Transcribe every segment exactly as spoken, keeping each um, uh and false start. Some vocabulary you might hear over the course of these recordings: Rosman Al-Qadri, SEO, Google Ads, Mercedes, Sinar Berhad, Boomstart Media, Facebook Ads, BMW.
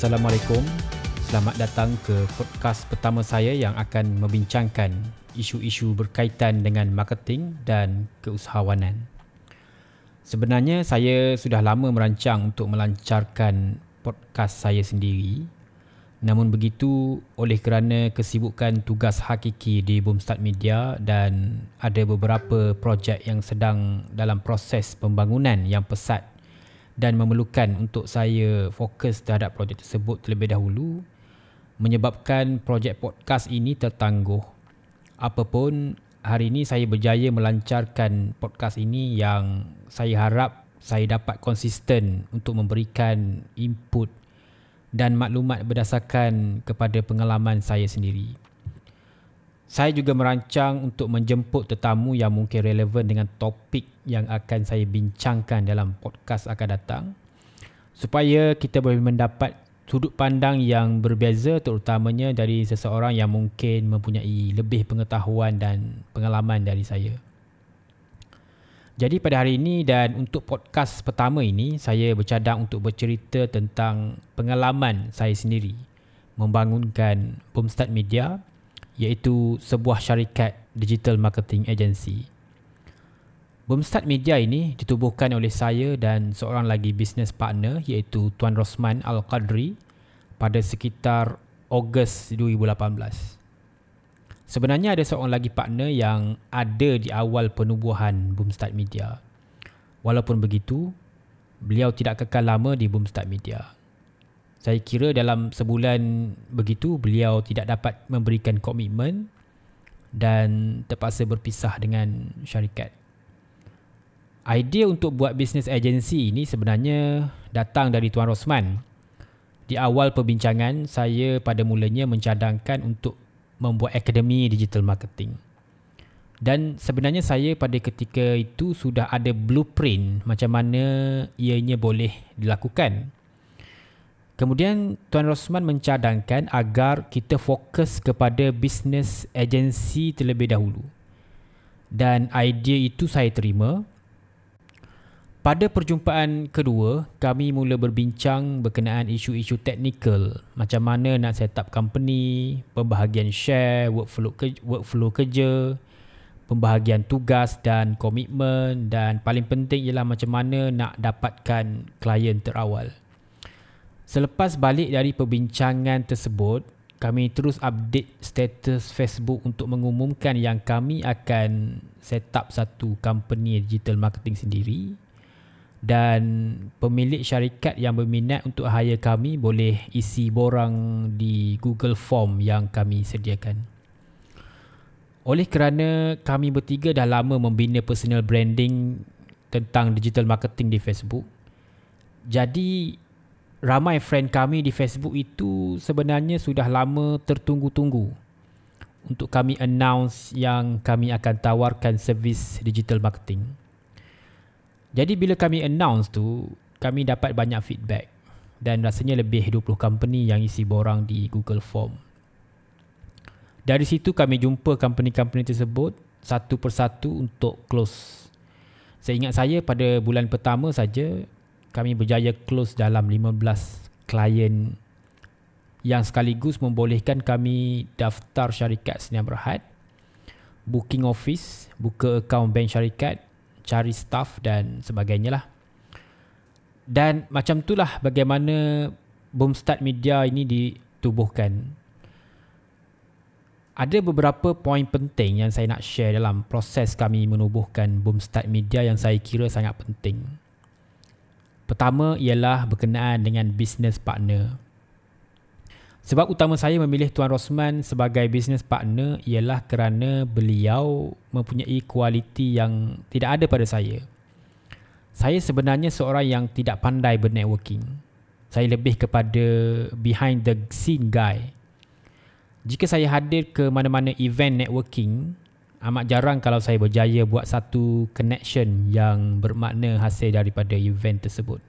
Assalamualaikum. Selamat datang ke podcast pertama saya yang akan membincangkan isu-isu berkaitan dengan marketing dan keusahawanan. Sebenarnya saya sudah lama merancang untuk melancarkan podcast saya sendiri. Namun begitu, oleh kerana kesibukan tugas hakiki di Boomstart Media dan ada beberapa projek yang sedang dalam proses pembangunan yang pesat dan memerlukan untuk saya fokus terhadap projek tersebut terlebih dahulu, menyebabkan projek podcast ini tertangguh. Apapun, hari ini saya berjaya melancarkan podcast ini yang saya harap saya dapat konsisten untuk memberikan input dan maklumat berdasarkan kepada pengalaman saya sendiri. Saya juga merancang untuk menjemput tetamu yang mungkin relevan dengan topik yang akan saya bincangkan dalam podcast akan datang, supaya kita boleh mendapat sudut pandang yang berbeza, terutamanya dari seseorang yang mungkin mempunyai lebih pengetahuan dan pengalaman dari saya. Jadi pada hari ini dan untuk podcast pertama ini, saya bercadang untuk bercerita tentang pengalaman saya sendiri membangunkan Boomstart Media, iaitu sebuah syarikat digital marketing agency. Boomstart Media ini ditubuhkan oleh saya dan seorang lagi business partner, iaitu Tuan Rosman Al-Qadri pada sekitar Ogos dua ribu lapan belas. Sebenarnya ada seorang lagi partner yang ada di awal penubuhan Boomstart Media. Walaupun begitu, beliau tidak kekal lama di Boomstart Media. Saya kira dalam sebulan begitu, beliau tidak dapat memberikan komitmen dan terpaksa berpisah dengan syarikat. Idea untuk buat bisnes agensi ini sebenarnya datang dari Tuan Rosman. Di awal perbincangan, saya pada mulanya mencadangkan untuk membuat akademi digital marketing. Dan sebenarnya saya pada ketika itu sudah ada blueprint macam mana ianya boleh dilakukan. Kemudian Tuan Rosman mencadangkan agar kita fokus kepada bisnes agensi terlebih dahulu. Dan idea itu saya terima. Pada perjumpaan kedua, kami mula berbincang berkenaan isu-isu teknikal. Macam mana nak set up company, pembahagian share, workflow kerja, workflow kerja, pembahagian tugas dan komitmen. Dan paling penting ialah macam mana nak dapatkan klien terawal. Selepas balik dari perbincangan tersebut, kami terus update status Facebook untuk mengumumkan yang kami akan set up satu company digital marketing sendiri, dan pemilik syarikat yang berminat untuk hire kami boleh isi borang di Google Form yang kami sediakan. Oleh kerana kami bertiga dah lama membina personal branding tentang digital marketing di Facebook, jadi ramai friend kami di Facebook itu sebenarnya sudah lama tertunggu-tunggu untuk kami announce yang kami akan tawarkan servis digital marketing. Jadi bila kami announce tu, kami dapat banyak feedback dan rasanya lebih dua puluh company yang isi borang di Google Form. Dari situ kami jumpa company-company tersebut satu persatu untuk close. Saya ingat saya pada bulan pertama saja, kami berjaya close dalam lima belas klien yang sekaligus membolehkan kami daftar syarikat Sinar Berhad, booking office, buka akaun bank syarikat, cari staff dan sebagainya lah. Dan macam itulah bagaimana Boomstart Media ini ditubuhkan. Ada beberapa poin penting yang saya nak share dalam proses kami menubuhkan Boomstart Media yang saya kira sangat penting. Pertama ialah berkenaan dengan business partner. Sebab utama saya memilih Tuan Rosman sebagai business partner ialah kerana beliau mempunyai kualiti yang tidak ada pada saya. Saya sebenarnya seorang yang tidak pandai bernetworking. Saya lebih kepada behind the scene guy. Jika saya hadir ke mana-mana event networking, amat jarang kalau saya berjaya buat satu connection yang bermakna hasil daripada event tersebut.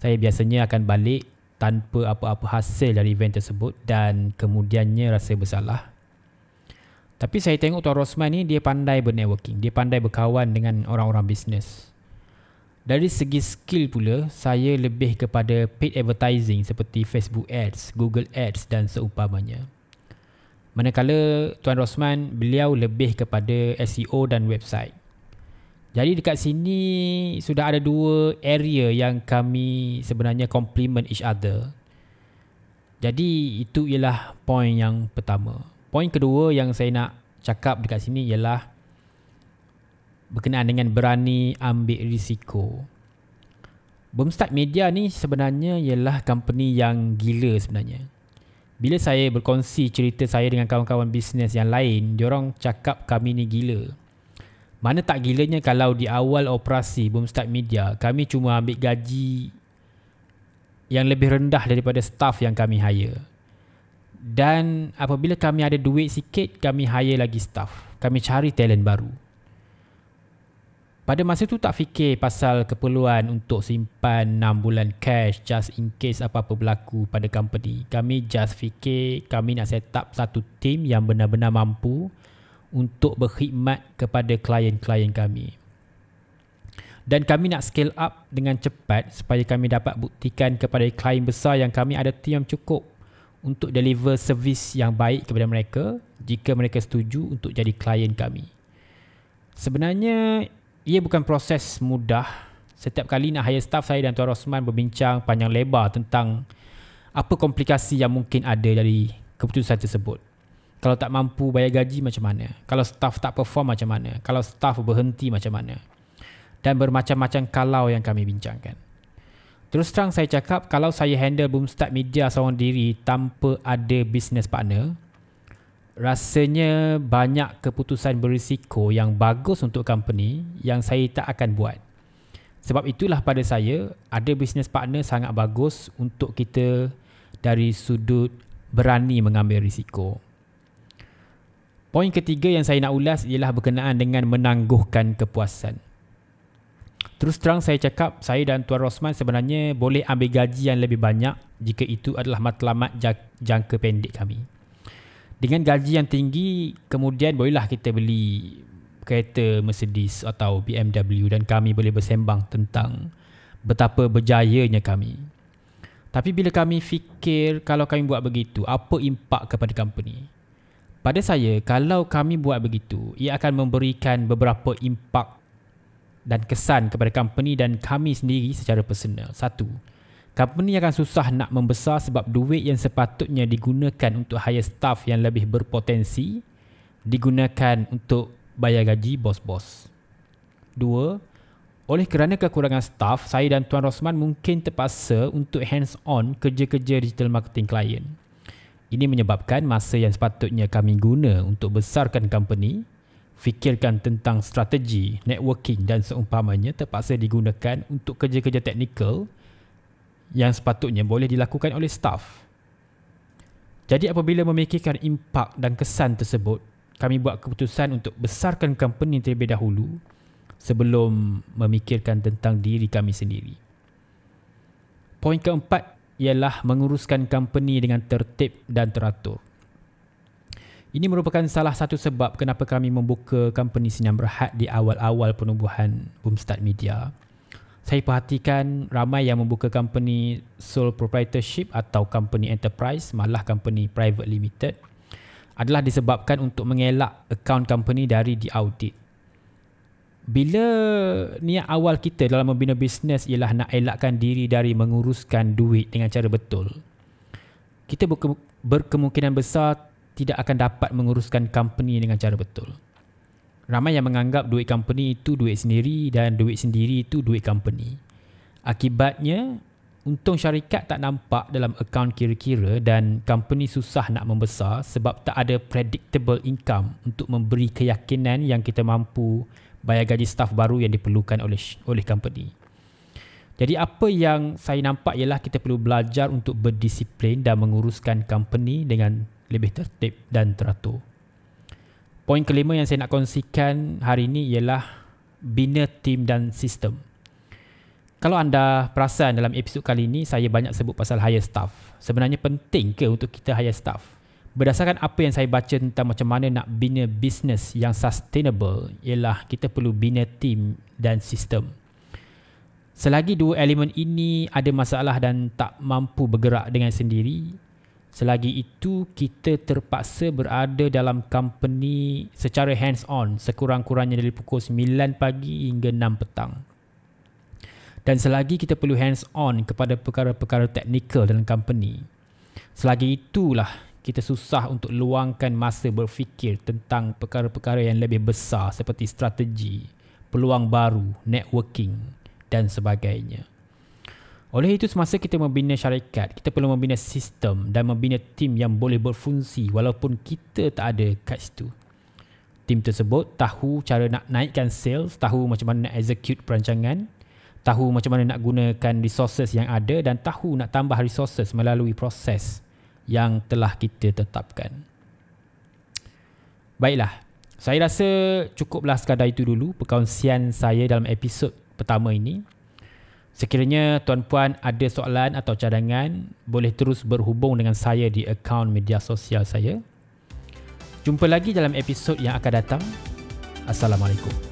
Saya biasanya akan balik tanpa apa-apa hasil dari event tersebut dan kemudiannya rasa bersalah. Tapi saya tengok Tuan Rosman ni, dia pandai bernetworking. Dia pandai berkawan dengan orang-orang bisnes. Dari segi skill pula, saya lebih kepada paid advertising seperti Facebook Ads, Google Ads dan seumpamanya. Manakala Tuan Rosman, beliau lebih kepada S E O dan website. Jadi dekat sini sudah ada dua area yang kami sebenarnya complement each other. Jadi itu ialah point yang pertama. Point kedua yang saya nak cakap dekat sini ialah berkenaan dengan berani ambil risiko. Boomstart Media ni sebenarnya ialah company yang gila sebenarnya. Bila saya berkongsi cerita saya dengan kawan-kawan bisnes yang lain, diorang cakap kami ni gila. Mana tak gilanya kalau di awal operasi Boomstart Media, kami cuma ambil gaji yang lebih rendah daripada staff yang kami hire. Dan apabila kami ada duit sikit, kami hire lagi staff. Kami cari talent baru. Pada masa tu tak fikir pasal keperluan untuk simpan enam bulan cash just in case apa-apa berlaku pada company. Kami just fikir kami nak set up satu team yang benar-benar mampu untuk berkhidmat kepada klien-klien kami. Dan kami nak scale up dengan cepat supaya kami dapat buktikan kepada klien besar yang kami ada team yang cukup untuk deliver servis yang baik kepada mereka jika mereka setuju untuk jadi klien kami. Sebenarnya ia bukan proses mudah. Setiap kali nak hire staff, saya dan Tuan Rosman berbincang panjang lebar tentang apa komplikasi yang mungkin ada dari keputusan tersebut. Kalau tak mampu bayar gaji macam mana? Kalau staff tak perform macam mana? Kalau staff berhenti macam mana? Dan bermacam-macam kalau yang kami bincangkan. Terus terang saya cakap, kalau saya handle Boomstart Media seorang diri tanpa ada business partner, rasanya banyak keputusan berisiko yang bagus untuk company yang saya tak akan buat. Sebab itulah pada saya, ada business partner sangat bagus untuk kita dari sudut berani mengambil risiko. Poin ketiga yang saya nak ulas ialah berkenaan dengan menangguhkan kepuasan. Terus terang saya cakap, saya dan Tuan Rosman sebenarnya boleh ambil gaji yang lebih banyak jika itu adalah matlamat jangka pendek kami. Dengan gaji yang tinggi, kemudian bolehlah kita beli kereta Mercedes atau B M W dan kami boleh bersembang tentang betapa berjayanya kami. Tapi bila kami fikir kalau kami buat begitu, apa impak kepada company? Pada saya, kalau kami buat begitu, ia akan memberikan beberapa impak dan kesan kepada company dan kami sendiri secara personal. Satu, company akan susah nak membesar sebab duit yang sepatutnya digunakan untuk hire staff yang lebih berpotensi digunakan untuk bayar gaji bos-bos. Dua, oleh kerana kekurangan staff, saya dan Tuan Rosman mungkin terpaksa untuk hands-on kerja-kerja digital marketing klien. Ini menyebabkan masa yang sepatutnya kami guna untuk besarkan company, fikirkan tentang strategi, networking dan seumpamanya terpaksa digunakan untuk kerja-kerja teknikal yang sepatutnya boleh dilakukan oleh staff. Jadi apabila memikirkan impak dan kesan tersebut, kami buat keputusan untuk besarkan company terlebih dahulu sebelum memikirkan tentang diri kami sendiri. Poin keempat ialah menguruskan company dengan tertib dan teratur. Ini merupakan salah satu sebab kenapa kami membuka company Sinar Berhad di awal-awal penubuhan Boomstart Media. Saya perhatikan ramai yang membuka company sole proprietorship atau company enterprise, malah company private limited, adalah disebabkan untuk mengelak akaun company dari diaudit. Bila niat awal kita dalam membina bisnes ialah nak elakkan diri dari menguruskan duit dengan cara betul, kita berkemungkinan besar tidak akan dapat menguruskan company dengan cara betul. Ramai yang menganggap duit company itu duit sendiri dan duit sendiri itu duit company. Akibatnya, untung syarikat tak nampak dalam akaun kira-kira dan company susah nak membesar sebab tak ada predictable income untuk memberi keyakinan yang kita mampu bayar gaji staff baru yang diperlukan oleh oleh company. Jadi apa yang saya nampak ialah kita perlu belajar untuk berdisiplin dan menguruskan company dengan lebih tertib dan teratur. Poin kelima yang saya nak kongsikan hari ini ialah bina tim dan sistem. Kalau anda perasan dalam episod kali ini, saya banyak sebut pasal hire staff. Sebenarnya penting ke untuk kita hire staff? Berdasarkan apa yang saya baca tentang macam mana nak bina bisnes yang sustainable, ialah kita perlu bina tim dan sistem. Selagi dua elemen ini ada masalah dan tak mampu bergerak dengan sendiri, selagi itu kita terpaksa berada dalam company secara hands on sekurang-kurangnya dari pukul sembilan pagi hingga enam petang. Dan selagi kita perlu hands on kepada perkara-perkara teknikal dalam company, selagi itulah kita susah untuk luangkan masa berfikir tentang perkara-perkara yang lebih besar seperti strategi, peluang baru, networking dan sebagainya. Oleh itu, semasa kita membina syarikat, kita perlu membina sistem dan membina tim yang boleh berfungsi walaupun kita tak ada kat situ. Tim tersebut tahu cara nak naikkan sales, tahu macam mana nak execute perancangan, tahu macam mana nak gunakan resources yang ada dan tahu nak tambah resources melalui proses yang telah kita tetapkan. Baiklah, saya rasa cukuplah sekadar itu dulu perkongsian saya dalam episod pertama ini. Sekiranya tuan-puan ada soalan atau cadangan, boleh terus berhubung dengan saya di akaun media sosial saya. Jumpa lagi dalam episod yang akan datang. Assalamualaikum.